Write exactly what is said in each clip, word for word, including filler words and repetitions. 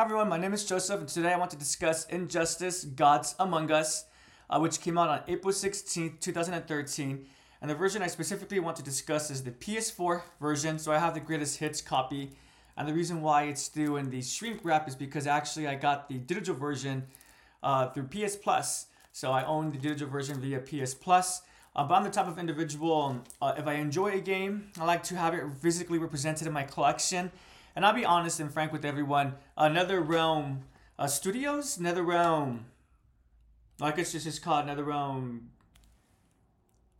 Hi everyone, my name is Joseph, and today I want to discuss Injustice: Gods Among Us, uh, which came out on April sixteenth, two thousand thirteen. And the version I specifically want to discuss is the P S four version, so I have the greatest hits copy. And the reason why it's still in the shrink wrap is because actually I got the digital version uh, through P S Plus. So I own the digital version via P S Plus. Uh, but I'm the type of individual, uh, if I enjoy a game, I like to have it physically represented in my collection. And I'll be honest and frank with everyone, uh, NetherRealm uh, Studios? NetherRealm, I guess it's just called NetherRealm.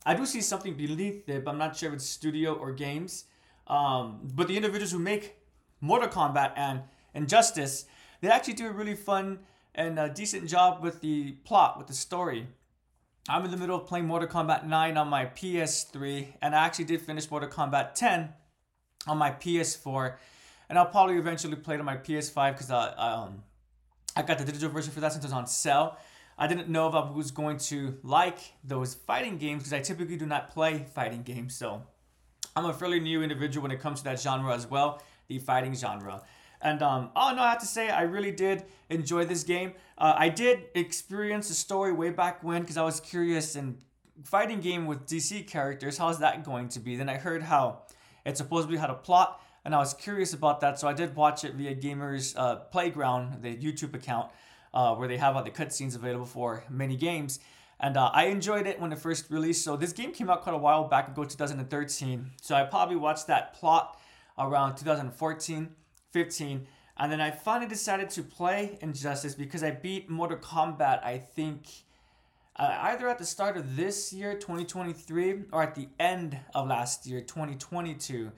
I do see something beneath it, but I'm not sure if it's studio or games. Um, but the individuals who make Mortal Kombat and Injustice, they actually do a really fun and uh, decent job with the plot, with the story. I'm in the middle of playing Mortal Kombat nine on my P S three, and I actually did finish Mortal Kombat ten on my P S four. And I'll probably eventually play it on my P S five because I, um, I got the digital version for that since it was on sale. I didn't know if I was going to like those fighting games because I typically do not play fighting games. So I'm a fairly new individual when it comes to that genre as well, the fighting genre. And um, oh no, I have to say I really did enjoy this game. Uh, I did experience the story way back when because I was curious in fighting game with D C characters. How's that going to be? Then I heard how it supposedly had a plot. And I was curious about that, so I did watch it via Gamer's uh, Playground, the YouTube account, uh, where they have all the cutscenes available for many games. And uh, I enjoyed it when it first released. So this game came out quite a while back ago, two thousand thirteen. So I probably watched that plot around two thousand fourteen, fifteen. And then I finally decided to play Injustice because I beat Mortal Kombat, I think, uh, either at the start of this year, twenty twenty-three, or at the end of last year, twenty twenty-two.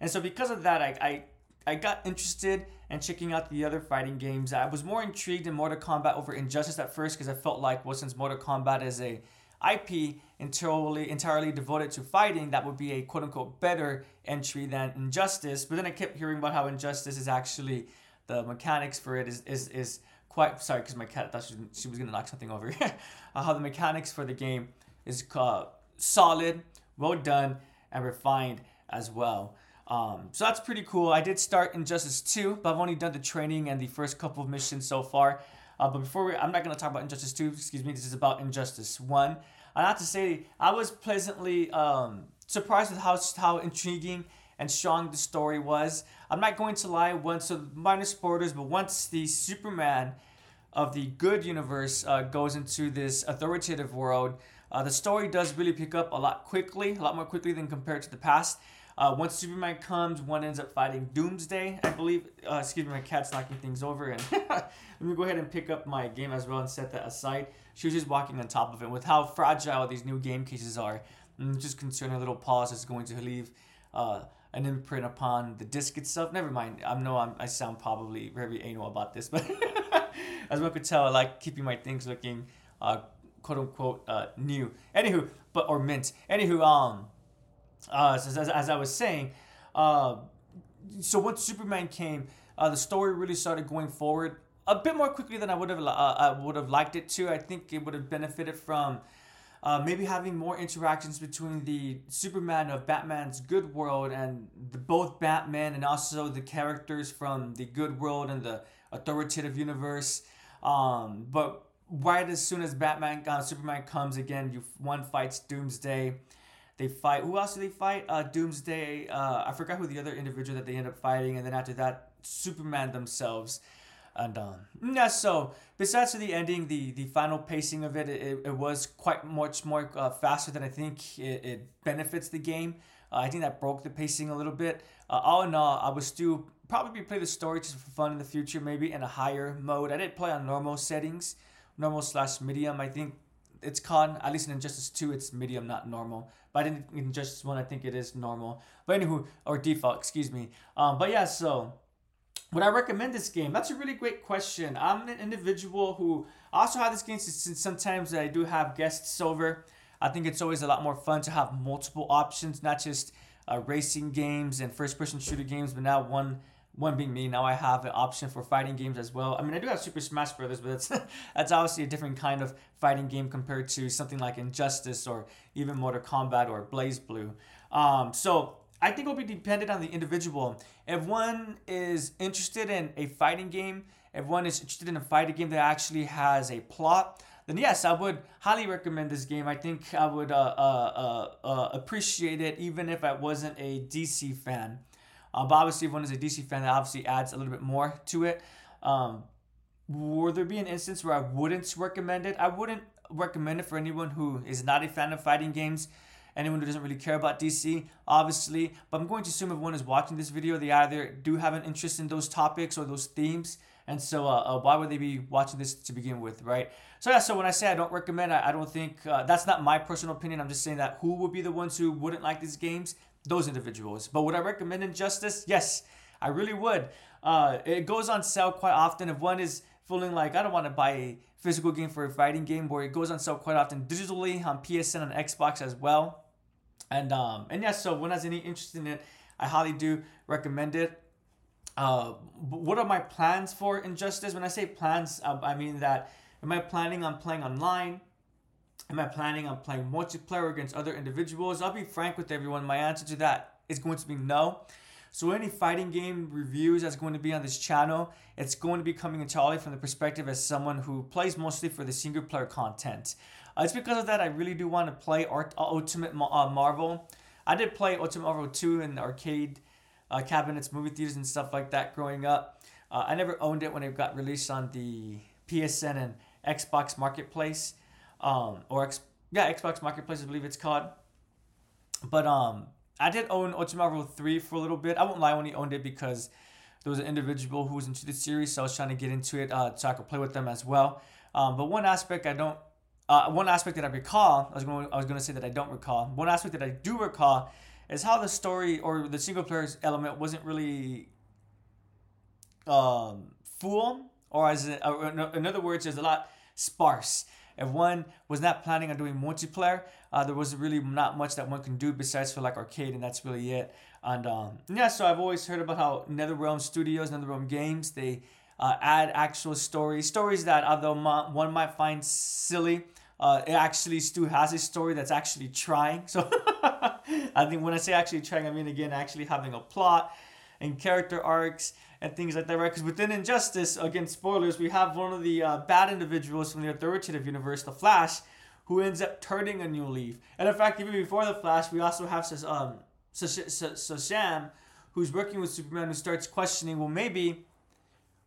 And so because of that, I, I I got interested in checking out the other fighting games. I was more intrigued in Mortal Kombat over Injustice at first because I felt like, well, since Mortal Kombat is a I P entirely, entirely devoted to fighting, that would be a quote-unquote better entry than Injustice. But then I kept hearing about how Injustice is actually, the mechanics for it is is, is quite, sorry, because my cat thought she, she was going to knock something over. uh, how the mechanics for the game is uh, solid, well done, and refined as well. Um, so that's pretty cool. I did start Injustice two, but I've only done the training and the first couple of missions so far. Uh, but before we, I'm not going to talk about Injustice two, excuse me, this is about Injustice one. I have to say, I was pleasantly um, surprised with how, how intriguing and strong the story was. I'm not going to lie, once, so minor spoilers, but once the Superman of the good universe uh, goes into this authoritative world, uh, the story does really pick up a lot quickly, a lot more quickly than compared to the past. Uh, once Superman comes, one ends up fighting Doomsday, I believe. Uh, excuse me, my cat's knocking things over. And let me go ahead and pick up my game as well and set that aside. She was just walking on top of it. With how fragile these new game cases are, I'm just concerned a little pause is going to leave uh, an imprint upon the disc itself. Never mind. I know I'm, I sound probably very anal about this, but as one could tell, I like keeping my things looking uh, quote unquote uh, new. Anywho, but or mint. Anywho, um. Uh, so as, as I was saying, uh, so once Superman came, uh, the story really started going forward a bit more quickly than I would have. Uh, I would have liked it to. I think it would have benefited from uh, maybe having more interactions between the Superman of Batman's Good World and the, both Batman and also the characters from the Good World and the authoritative universe. Um, but right as soon as Batman, uh, Superman comes again, you one fights Doomsday. They fight. Who else do they fight? Uh, Doomsday. Uh, I forgot who the other individual that they end up fighting. And then after that, Superman themselves. And um, yeah. So besides for the ending, the the final pacing of it, it, it was quite much more uh, faster than I think it, it benefits the game. Uh, I think that broke the pacing a little bit. Uh, all in all, I would still probably play the story just for fun in the future, maybe in a higher mode. I didn't play on normal settings, normal slash medium. I think. It's called, at least in Injustice two, it's medium, not normal. But in Injustice one, I think it is normal. But anywho, or default, excuse me. Um, but yeah, so would I recommend this game? That's a really great question. I'm an individual who also have this game since sometimes I do have guests over. I think it's always a lot more fun to have multiple options, not just uh, racing games and first-person shooter games, but now one One being me, now I have an option for fighting games as well. I mean, I do have Super Smash Brothers, but that's that's obviously a different kind of fighting game compared to something like Injustice or even Mortal Kombat or BlazBlue. Um, so I think it'll be dependent on the individual. If one is interested in a fighting game, if one is interested in a fighting game that actually has a plot, then yes, I would highly recommend this game. I think I would uh, uh, uh, uh, appreciate it even if I wasn't a D C fan. Uh, but obviously, if one is a D C fan, that obviously adds a little bit more to it. Um, would there be an instance where I wouldn't recommend it? I wouldn't recommend it for anyone who is not a fan of fighting games, anyone who doesn't really care about D C, obviously. But I'm going to assume if one is watching this video, they either do have an interest in those topics or those themes. And so uh, uh, why would they be watching this to begin with, right? So yeah, so when I say I don't recommend, I, I don't think, uh, that's not my personal opinion. I'm just saying that who would be the ones who wouldn't like these games? Those individuals. But would I recommend Injustice? Yes, I really would. Uh, it goes on sale quite often. If one is feeling like, I don't want to buy a physical game for a fighting game, where it goes on sale quite often digitally on P S N and Xbox as well. And um, and yeah, so when has any interest in it, I highly do recommend it. Uh, what are my plans for Injustice? When I say plans, uh, I mean that, am I planning on playing online? Am I planning on playing multiplayer against other individuals? I'll be frank with everyone. My answer to that is going to be no. So any fighting game reviews that's going to be on this channel, it's going to be coming entirely from the perspective as someone who plays mostly for the single player content. Uh, it's because of that I really do want to play Art- Ultimate uh, Marvel. I did play Ultimate Marvel two in the arcade uh, cabinets, movie theaters, and stuff like that growing up. Uh, I never owned it when it got released on the P S N and Xbox Marketplace. Um, or, X- yeah, Xbox Marketplace, I believe it's called. But, um... I did own Ultimate Marvel three for a little bit. I won't lie, I only owned it because there was an individual who was into the series, so I was trying to get into it uh, so I could play with them as well. Um, but one aspect I don't, uh, one aspect that I recall, I was going, I was going to say that I don't recall. One aspect that I do recall is how the story or the single player element wasn't really um, full, or as in, uh, in other words, there's a lot sparse. If one was not planning on doing multiplayer, uh, there was really not much that one can do besides for like arcade, and that's really it. And um, yeah, so I've always heard about how NetherRealm Studios, NetherRealm Games, they uh, add actual stories, stories that although ma- one might find silly, uh, it actually still has a story that's actually trying. So I think when I say actually trying, I mean, again, actually having a plot and character arcs and things like that, right? Because within Injustice, again, spoilers, we have one of the uh, bad individuals from the authoritative universe, the Flash, who ends up turning a new leaf. And in fact, even before the Flash, we also have um, Shazam, who's working with Superman, who starts questioning, well, maybe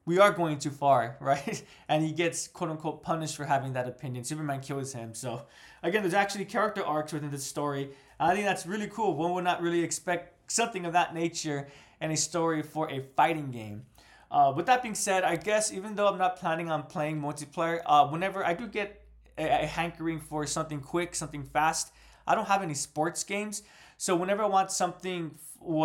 we are going too far, right? And he gets, quote-unquote, punished for having that opinion. Superman kills him. So, again, there's actually character arcs within this story. And I think that's really cool. One would not really expect something of that nature and a story for a fighting game. Uh, with that being said, I guess even though I'm not planning on playing multiplayer, uh, whenever I do get a, a hankering for something quick, something fast, I don't have any sports games. So whenever I want something,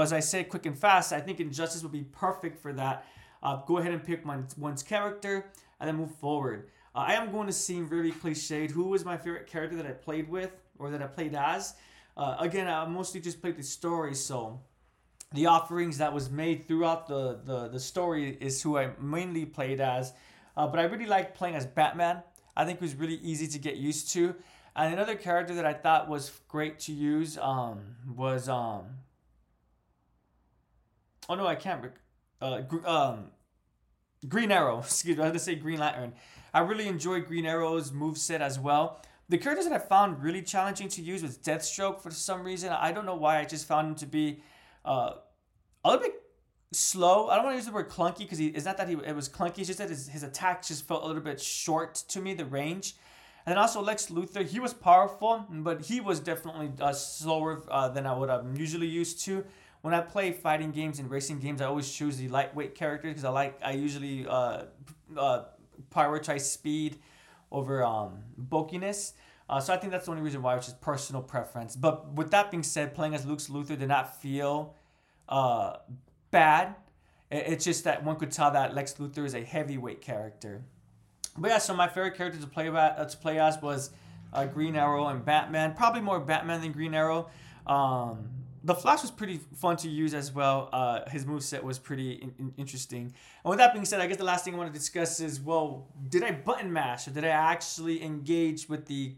as I say, quick and fast, I think Injustice would be perfect for that. Uh, go ahead and pick my, one's character and then move forward. Uh, I am going to seem really cliched. Who was my favorite character that I played with or that I played as? Uh, again, I mostly just played the story, so the offerings that was made throughout the, the, the story is who I mainly played as. Uh, but I really liked playing as Batman. I think it was really easy to get used to. And another character that I thought was great to use um, was... Um, oh, no, I can't... Rec- uh, gr- um, Green Arrow. Excuse me, I was going to say Green Lantern. I really enjoyed Green Arrow's moveset as well. The characters that I found really challenging to use was Deathstroke for some reason. I don't know why. I just found him to be... Uh, a little bit slow. I don't want to use the word clunky because it's not that he it was clunky. It's just that his, his attacks just felt a little bit short to me, the range. And then also Lex Luthor, he was powerful, but he was definitely uh, slower uh, than I would I'm usually used to. When I play fighting games and racing games, I always choose the lightweight character because I like I usually uh, uh, prioritize speed over um, bulkiness. Uh, so I think that's the only reason why, which is personal preference. But with that being said, playing as Lex Luthor did not feel uh, bad. It's just that one could tell that Lex Luthor is a heavyweight character. But yeah, so my favorite character to play about, uh, to play as was uh, Green Arrow and Batman. Probably more Batman than Green Arrow. Um, the Flash was pretty fun to use as well. Uh, his moveset was pretty in- in- interesting. And with that being said, I guess the last thing I want to discuss is, well, did I button mash or did I actually engage with the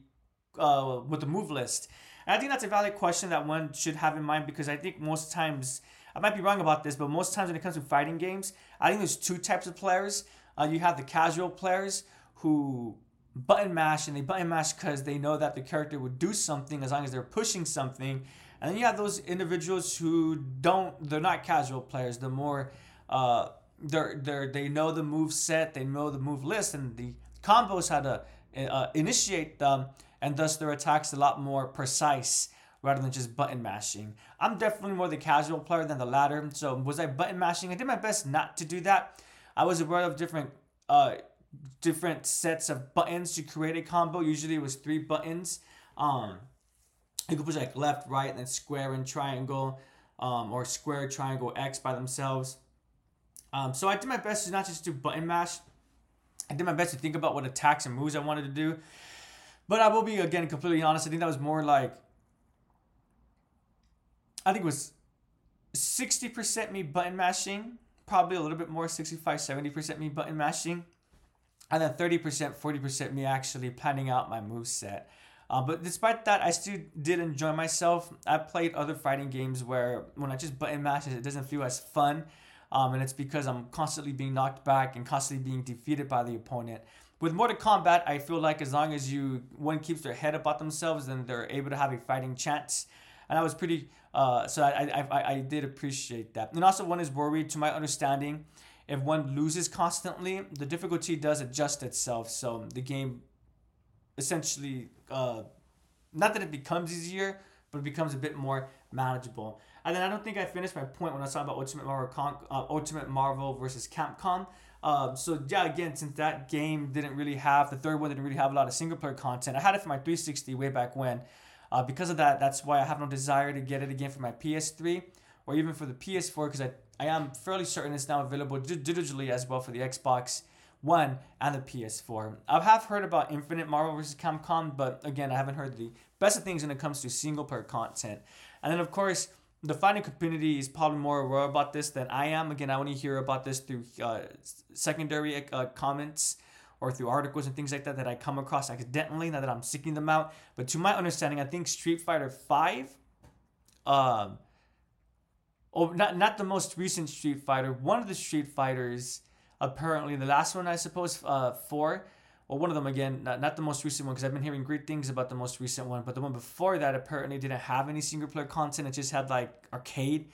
Uh, with the move list? And I think that's a valid question that one should have in mind, because I think most times, I might be wrong about this, but most times when it comes to fighting games, I think there's two types of players. Uh, you have the casual players who button mash, and they button mash because they know that the character would do something as long as they're pushing something. And then you have those individuals who don't, they're not casual players. They're more, uh, they're, they're, they know the move set, they know the move list, and the combos how to uh, initiate them, and thus their attacks a lot more precise rather than just button mashing. I'm definitely more the casual player than the latter. So was I button mashing? I did my best not to do that. I was aware of different uh, different sets of buttons to create a combo. Usually it was three buttons. Um, you could push like left, right, and then square and triangle, um, or square, triangle, X by themselves. Um, so I did my best to not just do button mash. I did my best to think about what attacks and moves I wanted to do. But I will be, again, completely honest. I think that was more like, I think it was sixty percent me button mashing, probably a little bit more, sixty-five, seventy percent me button mashing, and then thirty percent, forty percent me actually planning out my moveset. Uh, but despite that, I still did enjoy myself. I played other fighting games where when I just button mash, it doesn't feel as fun, um, and it's because I'm constantly being knocked back and constantly being defeated by the opponent. With Mortal Kombat, I feel like as long as you one keeps their head about themselves, then they're able to have a fighting chance. And I was pretty, uh, so I, I I did appreciate that. And also one is worried, to my understanding, if one loses constantly, the difficulty does adjust itself. So the game essentially, uh, not that it becomes easier, but it becomes a bit more manageable. And then I don't think I finished my point when I was talking about Ultimate Marvel, Con- uh, Ultimate Marvel versus Capcom. Uh, so yeah, again, since that game didn't really have, the third one didn't really have a lot of single player content. I had it for my three sixty way back when. Uh, because of that, that's why I have no desire to get it again for my P S three or even for the P S four, because I, I am fairly certain it's now available d- digitally as well for the Xbox One and the P S four. I have heard about Infinite Marvel versus. Capcom, but again, I haven't heard the best of things when it comes to single-player content. And then, of course, the fighting community is probably more aware about this than I am. Again, I only hear about this through uh, secondary uh, comments or through articles and things like that that I come across accidentally, now that I'm seeking them out. But to my understanding, I think Street Fighter five, um, oh, not not the most recent Street Fighter, one of the Street Fighters, apparently, the last one, I suppose, uh, four, well, one of them, again, not, not the most recent one, because I've been hearing great things about the most recent one, but the one before that apparently didn't have any single-player content. It just had, like, arcade,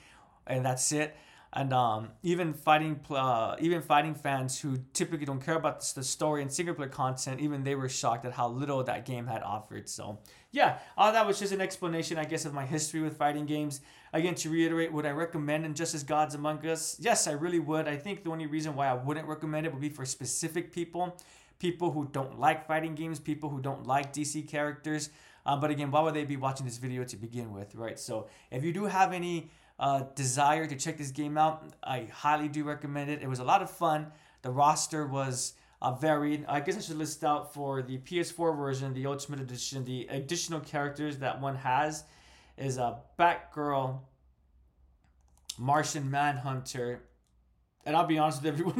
and that's it. And um, even fighting uh, even fighting fans who typically don't care about the story and single player content, even they were shocked at how little that game had offered. So yeah, all that was just an explanation, I guess, of my history with fighting games. Again, to reiterate, would I recommend Injustice Gods Among Us? Yes, I really would. I think the only reason why I wouldn't recommend it would be for specific people, people who don't like fighting games, people who don't like D C characters. Uh, but again, why would they be watching this video to begin with, right? So if you do have any Uh, desire to check this game out, I highly do recommend it. It was a lot of fun. The roster was uh, varied. I guess I should list out for the P S four version, the Ultimate Edition, the additional characters that one has is uh, Batgirl, Martian Manhunter, and I'll be honest with everyone,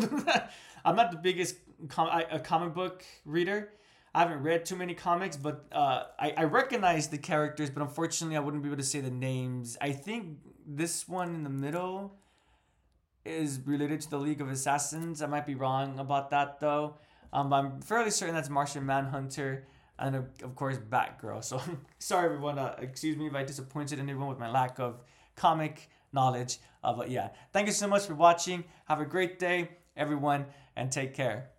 I'm not the biggest com- I, a comic book reader. I haven't read too many comics, but uh, I, I recognize the characters, but unfortunately I wouldn't be able to say the names. I think this one in the middle is related to the League of Assassins. I might be wrong about that, though. Um, I'm fairly certain that's Martian Manhunter and, of, of course, Batgirl. So, sorry, everyone. Uh, excuse me if I disappointed anyone with my lack of comic knowledge. Uh, but, yeah, thank you so much for watching. Have a great day, everyone, and take care.